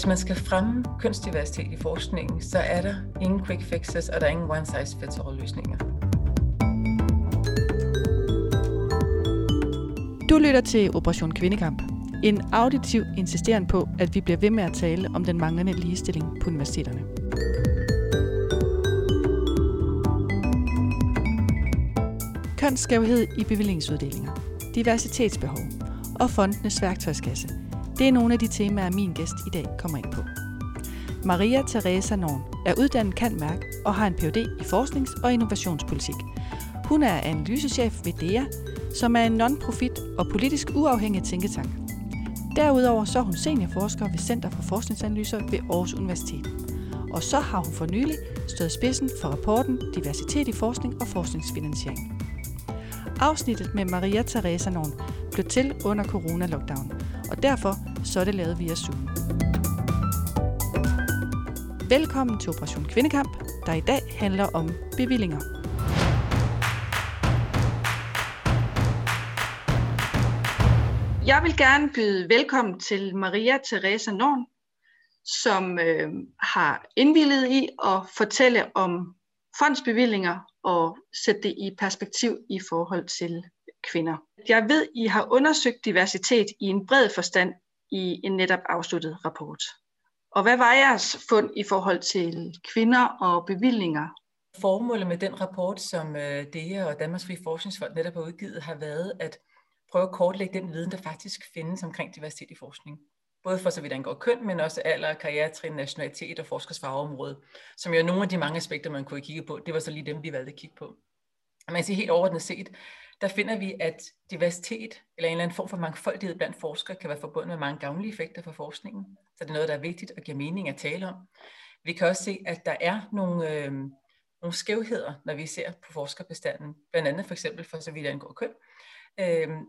Hvis man skal fremme kønsdiversitet i forskningen, så er der ingen quick fixes, og der er ingen one-size-fits-all-løsninger. Du lytter til Operation Kvindekamp. En auditiv insisteren på, at vi bliver ved med at tale om den manglende ligestilling på universiteterne. Kønsskævhed i bevillingsuddelinger, diversitetsbehov og fondenes værktøjskasse. Det er nogle af de temaer, min gæst i dag kommer ind på. Maria Teresa Norn er uddannet cand.merc. Og har en Ph.D. i forsknings- og innovationspolitik. Hun er analysechef ved DEA, som er en non-profit og politisk uafhængig tænketank. Derudover så er hun seniorforsker ved Center for Forskningsanalyser ved Aarhus Universitet. Og så har hun for nylig stået spidsen for rapporten Diversitet i Forskning og Forskningsfinansiering. Afsnittet med Maria Teresa Norn blev til under corona-lockdown, og derfor så er det lavet via Zoom. Velkommen til Operation Kvindekamp, der i dag handler om bevillinger. Jeg vil gerne byde velkommen til Maria Teresa Norn, som har indvilliget i at fortælle om fondsbevillinger og sætte det i perspektiv i forhold til kvinder. Jeg ved, I har undersøgt diversitet i en bred forstand i en netop afsluttet rapport. Og hvad var jeres fund i forhold til kvinder og bevillinger? Formålet med den rapport, som DEA og Danmarks Fri Forskningsfond netop har udgivet, har været at prøve at kortlægge den viden, der faktisk findes omkring diversitet i forskning. Både for så vidt angår køn, men også alder, karrieretrin, nationalitet og forskers fagområde, som jo nogle af de mange aspekter, man kunne kigge på. Det var så lige dem, vi valgte at kigge på. Og man kan sige helt overordnet set, der finder vi, at diversitet eller en eller anden form for mangfoldighed blandt forskere kan være forbundet med mange gavnlige effekter for forskningen. Så det er noget, der er vigtigt og giver mening at tale om. Vi kan også se, at der er nogle skævheder, når vi ser på forskerbestanden. Blandt andet for eksempel for så vidt angår køn.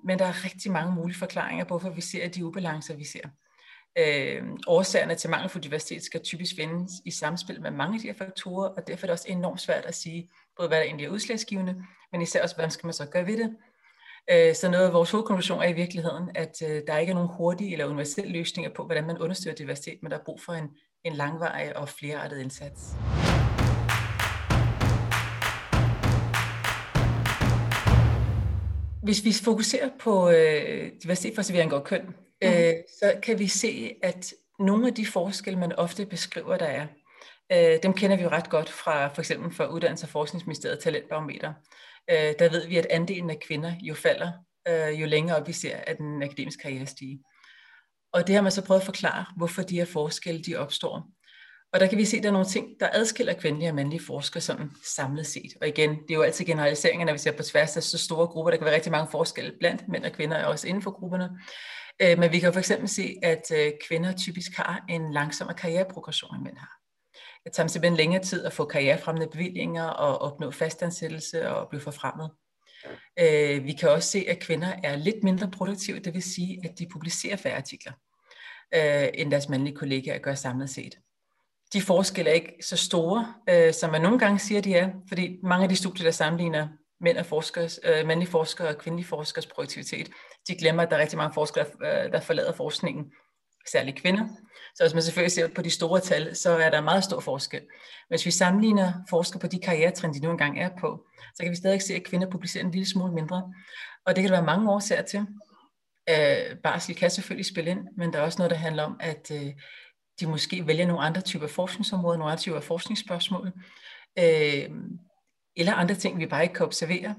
Men der er rigtig mange mulige forklaringer, hvorfor vi ser de ubalancer, vi ser. Årsagerne til mangel for diversitet skal typisk findes i samspil med mange af de her faktorer, og derfor er det også enormt svært at sige, både hvad der egentlig er udslagsgivende, men især også, hvad skal man så gøre ved det. Så noget af vores hovedkonklusion er i virkeligheden, at der ikke er nogen hurtige eller universelle løsninger på, hvordan man understøtter diversitet, men der er brug for en langvarig og flerartet indsats. Hvis vi fokuserer på diversitet for så vidt angår køn, så kan vi se, at nogle af de forskelle, man ofte beskriver, der er, dem kender vi jo ret godt fra for eksempel fra Uddannels- og Forskningsministeriet Talentbarometer. Der ved vi, at andelen af kvinder jo falder, jo længere op vi ser, at den akademiske karriere stiger. Og det har man så prøvet at forklare, hvorfor de her forskelle de opstår. Og der kan vi se, at der er nogle ting, der adskiller kvindelige og mandlige forskere sådan samlet set. Og igen, det er jo altid generaliseringer, når vi ser på tværs af så store grupper. Der kan være rigtig mange forskelle blandt mænd og kvinder, også inden for grupperne. Men vi kan jo for eksempel se, at kvinder typisk har en langsommere karriereprogression, end mænd har. Det tager simpelthen længere tid at få karrierefremmende bevillinger og opnå fastansættelse og blive forfremmet. Vi kan også se, at kvinder er lidt mindre produktive, det vil sige, at de publicerer færre artikler, end deres mandlige kollegaer gør samlet set. De forskelle er ikke så store, som man nogle gange siger, de er, fordi mange af de studier, der sammenligner mænd og mandlige forskere og kvindelige forskeres produktivitet, de glemmer, at der er rigtig mange forskere, der forlader forskningen, særligt kvinder. Så hvis man selvfølgelig ser på de store tal, så er der meget stor forskel. Hvis vi sammenligner forskere på de karrieretrin, de nu engang er på, så kan vi stadig se, at kvinder publicerer en lille smule mindre. Og det kan der være mange årsager til. Barsel kan selvfølgelig spille ind, men der er også noget, der handler om, at de måske vælger nogle andre typer forskningsområder, nogle andre typer forskningsspørgsmål, eller andre ting, vi bare ikke kan observere.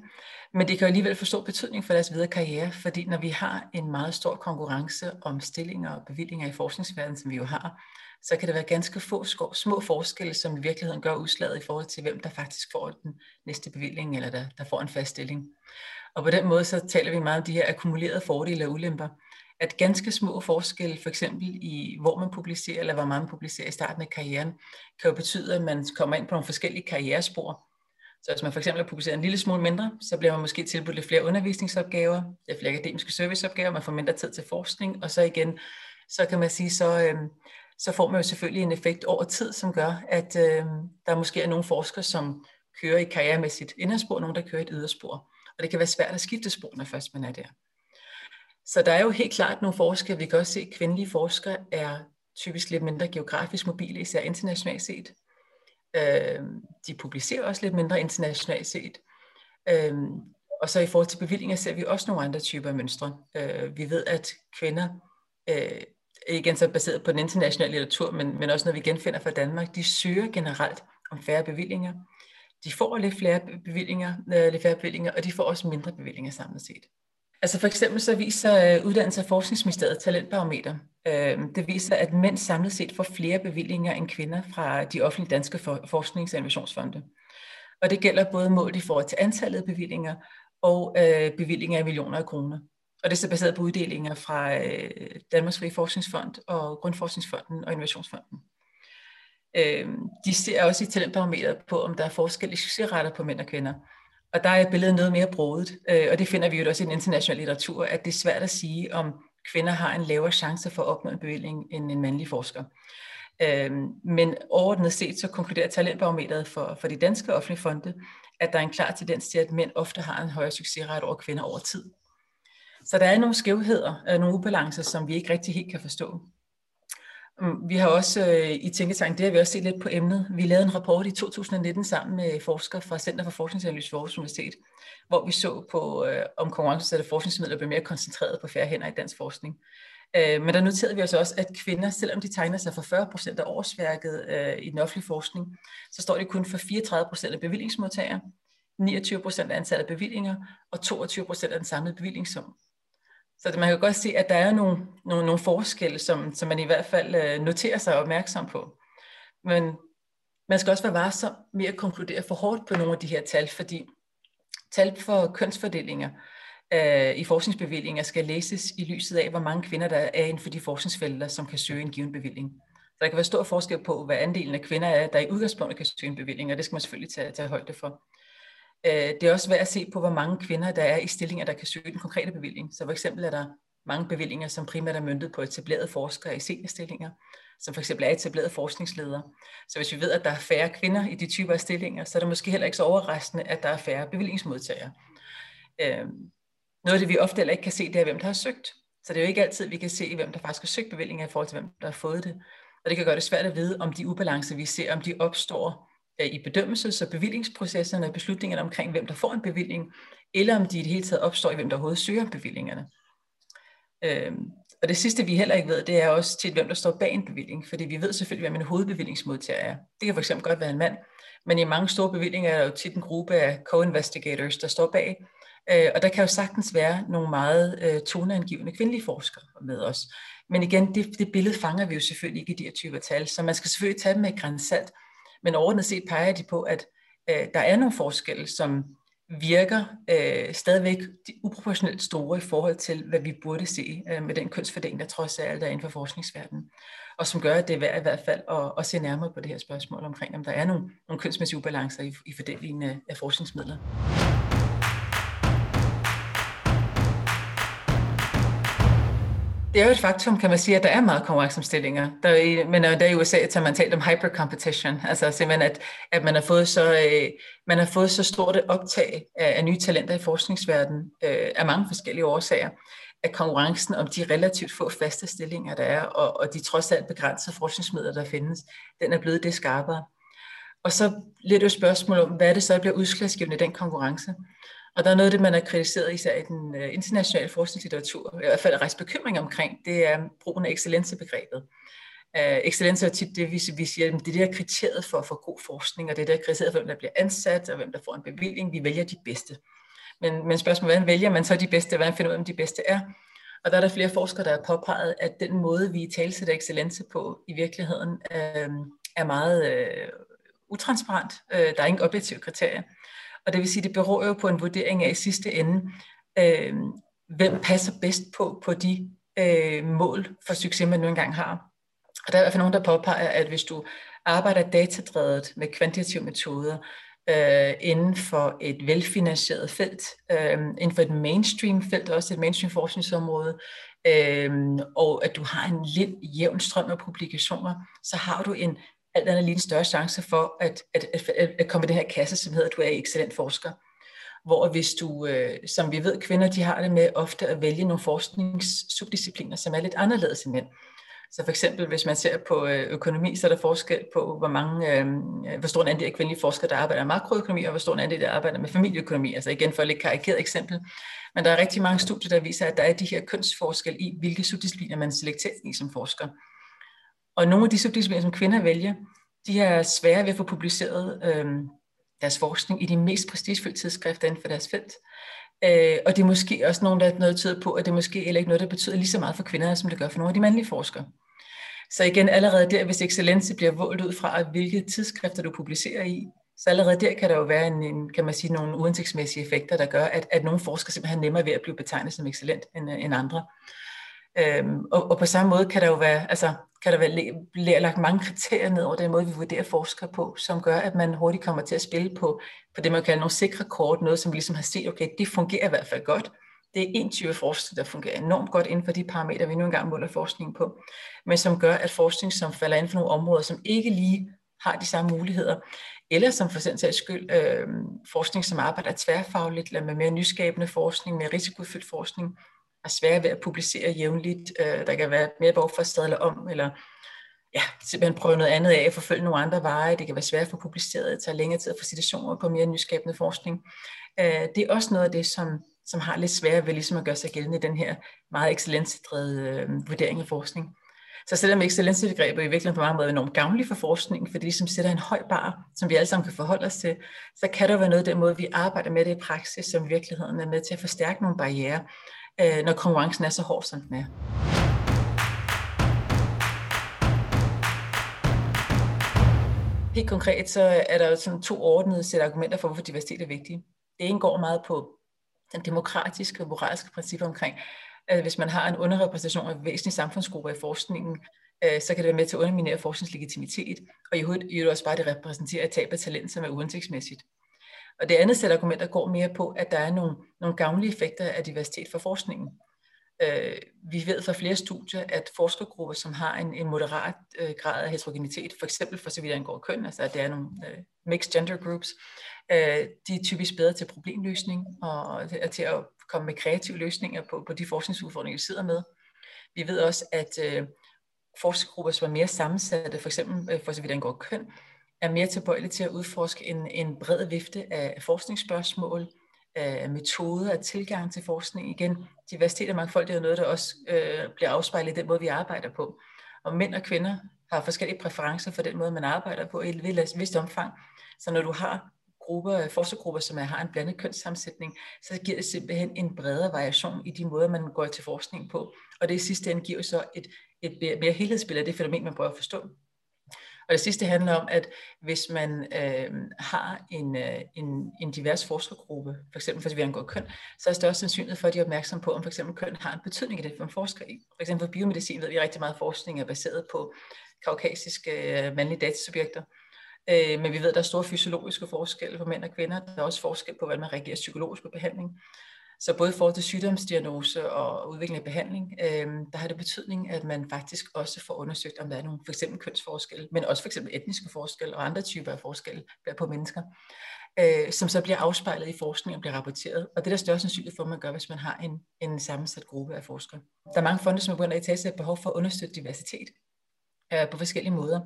Men det kan jo alligevel få stor betydning for deres videre karriere, fordi når vi har en meget stor konkurrence om stillinger og bevillinger i forskningsverdenen, som vi jo har, så kan det være ganske få små forskelle, som i virkeligheden gør udslaget i forhold til, hvem der faktisk får den næste bevilling, eller der får en fast stilling. Og på den måde så taler vi meget om de her akkumulerede fordele og ulemper, at ganske små forskelle, for eksempel i hvor man publicerer, eller hvor meget man publicerer i starten af karrieren, kan jo betyde, at man kommer ind på nogle forskellige karrierespor. Så hvis man for eksempel publicerer en lille smule mindre, så bliver man måske tilbudt lidt flere undervisningsopgaver, lidt flere akademiske serviceopgaver, man får mindre tid til forskning, og så igen, så kan man sige, så får man jo selvfølgelig en effekt over tid, som gør, at der måske er nogle forskere, som kører i karrieremæssigt inderspor, nogle der kører i et yderspor. Og det kan være svært at skifte spor, når først man er der. Så der er jo helt klart nogle forskere, vi kan også se, at kvindelige forskere er typisk lidt mindre geografisk mobile, især internationalt set. De publicerer også lidt mindre internationalt set. Og så i forhold til bevillinger ser vi også nogle andre typer mønstre. Vi ved, at kvinder, igen så baseret på den internationale litteratur, men også når vi genfinder fra Danmark, de søger generelt om færre bevillinger. De får lidt færre bevillinger, og de får også mindre bevillinger samlet set. Altså for eksempel så viser Uddannels- og Forskningsministeriet Talentbarometer. Det viser, at mænd samlet set får flere bevillinger end kvinder fra de offentlige danske forsknings- og innovationsfonde. Og det gælder både mål, de får til antallet af bevillinger og bevillinger i millioner af kroner. Og det er så baseret på uddelinger fra Danmarks Fri Forskningsfond og Grundforskningsfonden og Innovationsfonden. De ser også i talentbarometeret på, om der er forskellige succesrater på mænd og kvinder. Og der er billedet noget mere broget, og det finder vi jo også i den internationale litteratur, at det er svært at sige, om kvinder har en lavere chance for at opnå en bevilling end en mandlig forsker. Men overordnet set, så konkluderer talentbarometeret for de danske offentlige fonde, at der er en klar tendens til, at mænd ofte har en højere succesrate over kvinder over tid. Så der er nogle skævheder, nogle ubalancer, som vi ikke rigtig helt kan forstå. Vi har også i Tænketanken, det har vi også set lidt på emnet, vi lavede en rapport i 2019 sammen med forskere fra Center for Forskningsanalyser ved Aarhus Universitet, hvor vi så på, om konkurrenceudsatte forskningsmidler blev mere koncentreret på færre hænder i dansk forskning. Men der noterede vi også, at kvinder, selvom de tegner sig for 40% af årsværket i den offentlige forskning, så står de kun for 34% af bevillingsmodtagere, 29% af antallet af bevillinger og 22% af den samlede bevillingssum. Så man kan godt se, at der er nogle forskelle, som man i hvert fald noterer sig opmærksom på. Men man skal også være varsom med at konkludere for hårdt på nogle af de her tal, fordi tal for kønsfordelinger i forskningsbevillinger skal læses i lyset af, hvor mange kvinder der er inden for de forskningsfelter, som kan søge en given bevilling. Så der kan være stor forskel på, hvad andelen af kvinder er, der i udgangspunktet kan søge en bevilling, og det skal man selvfølgelig tage højde for. Det er også værd at se på, hvor mange kvinder der er i stillinger, der kan søge den konkrete bevilling. Så for eksempel er der mange bevillinger, som primært er møntet på etablerede forskere i seniorstillinger, som for eksempel er etablerede forskningsledere. Så hvis vi ved, at der er færre kvinder i de typer af stillinger, så er det måske heller ikke så overraskende, at der er færre bevillingsmodtagere. Noget af det, vi ofte heller ikke kan se, det er, hvem der har søgt. Så det er jo ikke altid, vi kan se, hvem der faktisk har søgt bevillinger i forhold til, hvem der har fået det. Og det kan gøre det svært at vide, om de ubalancer, vi ser, om de opstår i bedømmelse, så bevillingsprocesserne og beslutningerne omkring, hvem der får en bevilling, eller om de i det hele taget opstår i, hvem der overhovedet søger bevillingerne. Og det sidste, vi heller ikke ved, det er også til, hvem der står bag en bevilling, fordi vi ved selvfølgelig, hvem en hovedbevillingsmodtager er. Det kan fx godt være en mand, men i mange store bevillinger er der jo tit en gruppe af co-investigators, der står bag, og der kan jo sagtens være nogle meget toneangivende kvindelige forskere med os. Men igen, det billede fanger vi jo selvfølgelig ikke i de her typer tal, så man skal selvfølgelig tage dem med et gran salt. Men overordnet set peger de på, at der er nogle forskelle, som virker stadigvæk uproportionelt store i forhold til, hvad vi burde se med den kønsfordeling, der trods alt er inden for forskningsverdenen. Og som gør, at det er værd i hvert fald at se nærmere på det her spørgsmål omkring, om der er nogle kønsmæssige ubalancer i fordelingen af forskningsmidler. Det er jo et faktum, kan man sige, at der er meget konkurrence om stillinger. Men der i USA tager man talt om hypercompetition, altså simpelthen, at man har fået så stort et optag af nye talenter i forskningsverdenen af mange forskellige årsager, at konkurrencen om de relativt få faste stillinger, der er, og de trods alt begrænsede forskningsmidler, der findes, den er blevet det skarpere. Og så lidt et spørgsmål om, hvad det så bliver udslagsgivende i den konkurrence. Og der er noget af det, man har kritiseret især i den internationale forskningslitteratur, i hvert fald rejst bekymring omkring, det er brugen af excellencebegrebet. Excellence er tit det, vi siger, at det der er kriteriet for god forskning, og det der er kriteriet for, hvem der bliver ansat, og hvem der får en bevilling, vi vælger de bedste. Men spørgsmålet, hvordan vælger man så de bedste, hvordan finder man ud af, hvem de bedste er? Og der er der flere forskere, der har påpeget, at den måde, vi talsætter excellence på, i virkeligheden er meget utransparent. Der er ingen objektive kriterier. Og det vil sige, at det beror jo på en vurdering af i sidste ende, hvem passer bedst på de mål for succes, man nu engang har. Og der er i hvert fald nogen, der påpeger, at hvis du arbejder datadrevet med kvantitative metoder inden for et velfinansieret felt, inden for et mainstream felt, også et mainstream forskningsområde, og at du har en lidt jævn strøm af publikationer, så har du en alt andet lige en større chance for at komme i den her kasse, som hedder, at du er excellent forsker. Hvor hvis du, som vi ved, kvinder de har det med ofte at vælge nogle forskningssubdiscipliner, som er lidt anderledes end mænd. Så for eksempel, hvis man ser på økonomi, så er der forskel på, hvor stor en andel af kvindelige forskere, der arbejder med makroøkonomi, og hvor stor en andel, der arbejder med familieøkonomi. Altså igen for et lidt karikeret eksempel. Men der er rigtig mange studier, der viser, at der er de her kønsforskelle i, hvilke subdiscipliner man selekterer i som forsker. Og nogle af de subdiscipliner, som kvinder vælger, de er svære ved at få publiceret deres forskning i de mest prestigefyldte tidsskrifter inden for deres felt. Og det er måske også nogen, der er noget tyder på, at det måske heller ikke noget, der betyder lige så meget for kvinder, som det gør for nogle af de mandlige forskere. Så igen, allerede der, hvis excellence bliver målt ud fra, hvilke tidsskrifter du publicerer i, så allerede der kan der jo være kan man sige, nogle uhensigtsmæssige effekter, der gør, at nogle forskere simpelthen er nemmere ved at blive betegnet som excellent end andre. Og på samme måde kan der jo være, lagt mange kriterier ned over den måde, vi vurderer forskere på, som gør, at man hurtigt kommer til at spille på det, man kalder nogle sikre kort, noget som ligesom har set, okay, det fungerer i hvert fald godt. Det er en type forskning, der fungerer enormt godt inden for de parametre, vi nu engang måler forskning på, men som gør, at forskning, som falder inden for nogle områder, som ikke lige har de samme muligheder, eller som for eksempel skyld forskning, som arbejder tværfagligt, eller med mere nyskabende forskning, mere risikofyldt forskning, er svære ved at publicere jævnligt. Der kan være mere behov for at sadle om, eller ja, simpelthen prøve noget andet af, forfølge nogle andre veje. Det kan være svært at få publiceret, det tager længere tid at få citationer på mere nyskabende forskning. Det er også noget af det, som har lidt svært ved ligesom at gøre sig gældende i den her meget excellencedrevede vurdering af forskning. Så selvom excellencebegrebet i virkeligheden på mange måder er enormt gavnligt for forskningen, for det ligesom sætter en høj bar, som vi alle sammen kan forholde os til, så kan der være noget af den måde, vi arbejder med det i praksis, som i virkeligheden er med til at forstærke nogle barrierer, når konkurrencen er så hård, som den er. Helt konkret så er der jo sådan to ordnede sæt argumenter for, hvorfor diversitet er vigtig. Det ene går meget på den demokratiske og moralske principper omkring, at hvis man har en underrepræsentation af væsentlige samfundsgrupper i forskningen, så kan det være med til at underminere forskningens legitimitet, og i øvrigt også bare det repræsenterer et tab af talent, som er uhensigtsmæssigt. Og det andet sæt argumenter går mere på, at der er nogle gavnlige effekter af diversitet for forskningen. Vi ved fra flere studier, at forskergrupper, som har en moderat grad af heterogenitet, for eksempel for så vidt angår køn, altså at der er nogle mixed gender groups, de er typisk bedre til problemløsning og til at komme med kreative løsninger på de forskningsudfordringer, vi sidder med. Vi ved også, at forskergrupper, som er mere sammensatte, for eksempel for så vidt angår køn, er mere tilbøjelige til at udforske en bred vifte af forskningsspørgsmål, af metoder, af tilgang til forskning. Igen, diversitet og mangfoldighed er noget, der også bliver afspejlet i den måde, vi arbejder på. Og mænd og kvinder har forskellige præferencer for den måde, man arbejder på i et vist omfang. Så når du har forskergrupper, som har en blandet kønssammensætning, så giver det simpelthen en bredere variation i de måder, man går til forskning på. Og det i sidste ende giver så et mere helhedsbillede af det fænomen, man prøver at forstå. Og det sidste handler om, at hvis man har en divers forskergruppe, for eksempel hvis vi angår køn, så er større sandsynlighed for, at de er opmærksomme på, om for eksempel køn har en betydning i det, man forsker i. For eksempel for biomedicin ved vi rigtig meget forskning er baseret på kaukasiske mandlige datasubjekter. Men vi ved, at der er store fysiologiske forskelle for mænd og kvinder. Der er også forskel på, hvordan man reagerer psykologisk på behandling. Så både i forhold til sygdomsdiagnose og udvikling af behandling, der har det betydning, at man faktisk også får undersøgt, om der er nogle for eksempel kønsforskelle, men også for eksempel etniske forskelle og andre typer af forskelle på mennesker, som så bliver afspejlet i forskning og bliver rapporteret. Og det er der større sandsynlighed for, at man gør, hvis man har en sammensat gruppe af forskere. Der er mange fonde, som er begyndt at tage et behov for at understøtte diversitet på forskellige måder.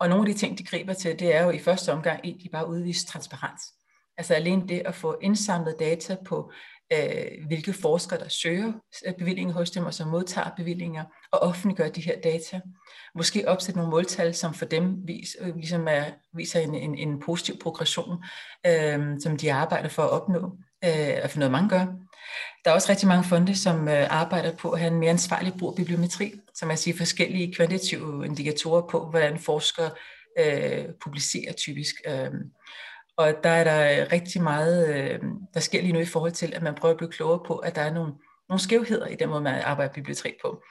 Og nogle af de ting, de griber til, det er jo i første omgang egentlig bare at udvise transparens. Altså alene det at få indsamlet data på hvilke forskere, der søger bevillinger hos dem, og som modtager bevillinger, og offentliggør de her data. Måske opsætte nogle måltal, som for dem ligesom viser en positiv progression, som de arbejder for at opnå, og for noget mange gør. Der er også rigtig mange fonde, som arbejder på at have en mere ansvarlig brug af bibliometri, som er at sige forskellige kvantitative indikatorer på, hvordan forskere publicerer typisk. Og der er der rigtig meget, der sker lige nu i forhold til, at man prøver at blive klogere på, at der er nogle skævheder i den måde, man arbejder bibliotek på.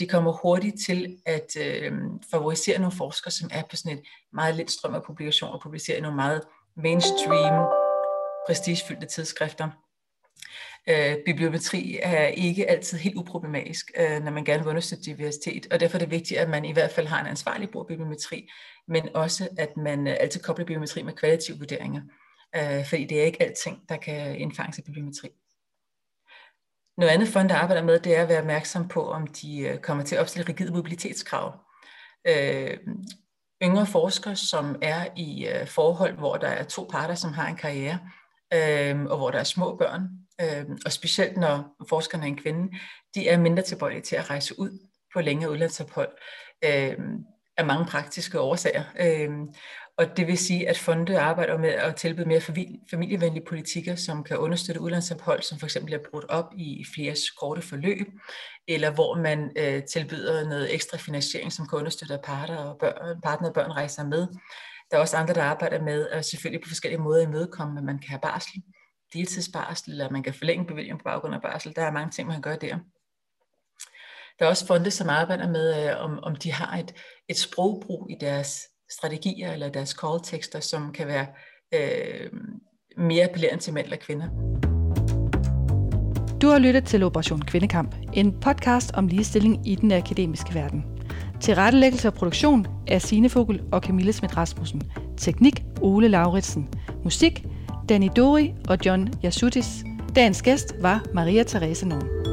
De kommer hurtigt til at favorisere nogle forskere, som er på sådan et meget lidt strøm af publikationer, og publicerer i nogle meget mainstream, prestigefyldte tidsskrifter. Bibliometri er ikke altid helt uproblematisk, når man gerne vil understøtte diversitet, og derfor er det vigtigt, at man i hvert fald har en ansvarlig brug af bibliometri, men også, at man altid kobler bibliometri med kvalitative vurderinger, fordi det er ikke alting, der kan indfanges af bibliometri. Noget andet fonde arbejder med, det er at være opmærksom på, om de kommer til at opstille rigide mobilitetskrav. Yngre forskere, som er i forhold, hvor der er to parter, som har en karriere, og hvor der er små børn, og specielt når forskerne er en kvinde, de er mindre tilbøjelige til at rejse ud på længere udlandsophold af mange praktiske årsager. Og det vil sige, at fonde arbejder med at tilbyde mere familievenlige politikker, som kan understøtte udlandsophold, som f.eks. er brudt op i flere korte forløb, eller hvor man tilbyder noget ekstra finansiering, som kan understøtte, at partner og børn rejser med. Der er også andre, der arbejder med, og selvfølgelig på forskellige måder imødekomme, at man kan have barsel, deltidsbarsel, eller man kan forlænge bevillingen på baggrund af barsel. Der er mange ting, man gør der. Der er også fonde, som arbejder med, om de har et sprogbrug i deres strategier eller deres call-tekster, som kan være mere appellerende til mænd eller kvinder. Du har lyttet til Operation Kvindekamp, en podcast om ligestilling i den akademiske verden. Tilrettelæggelse og produktion af Signe Fogel og Camille Smit Rasmussen. Teknik Ole Lauritsen. Musik Danny Dori og John Yasutis. Dagens gæst var Maria Teresa Norn.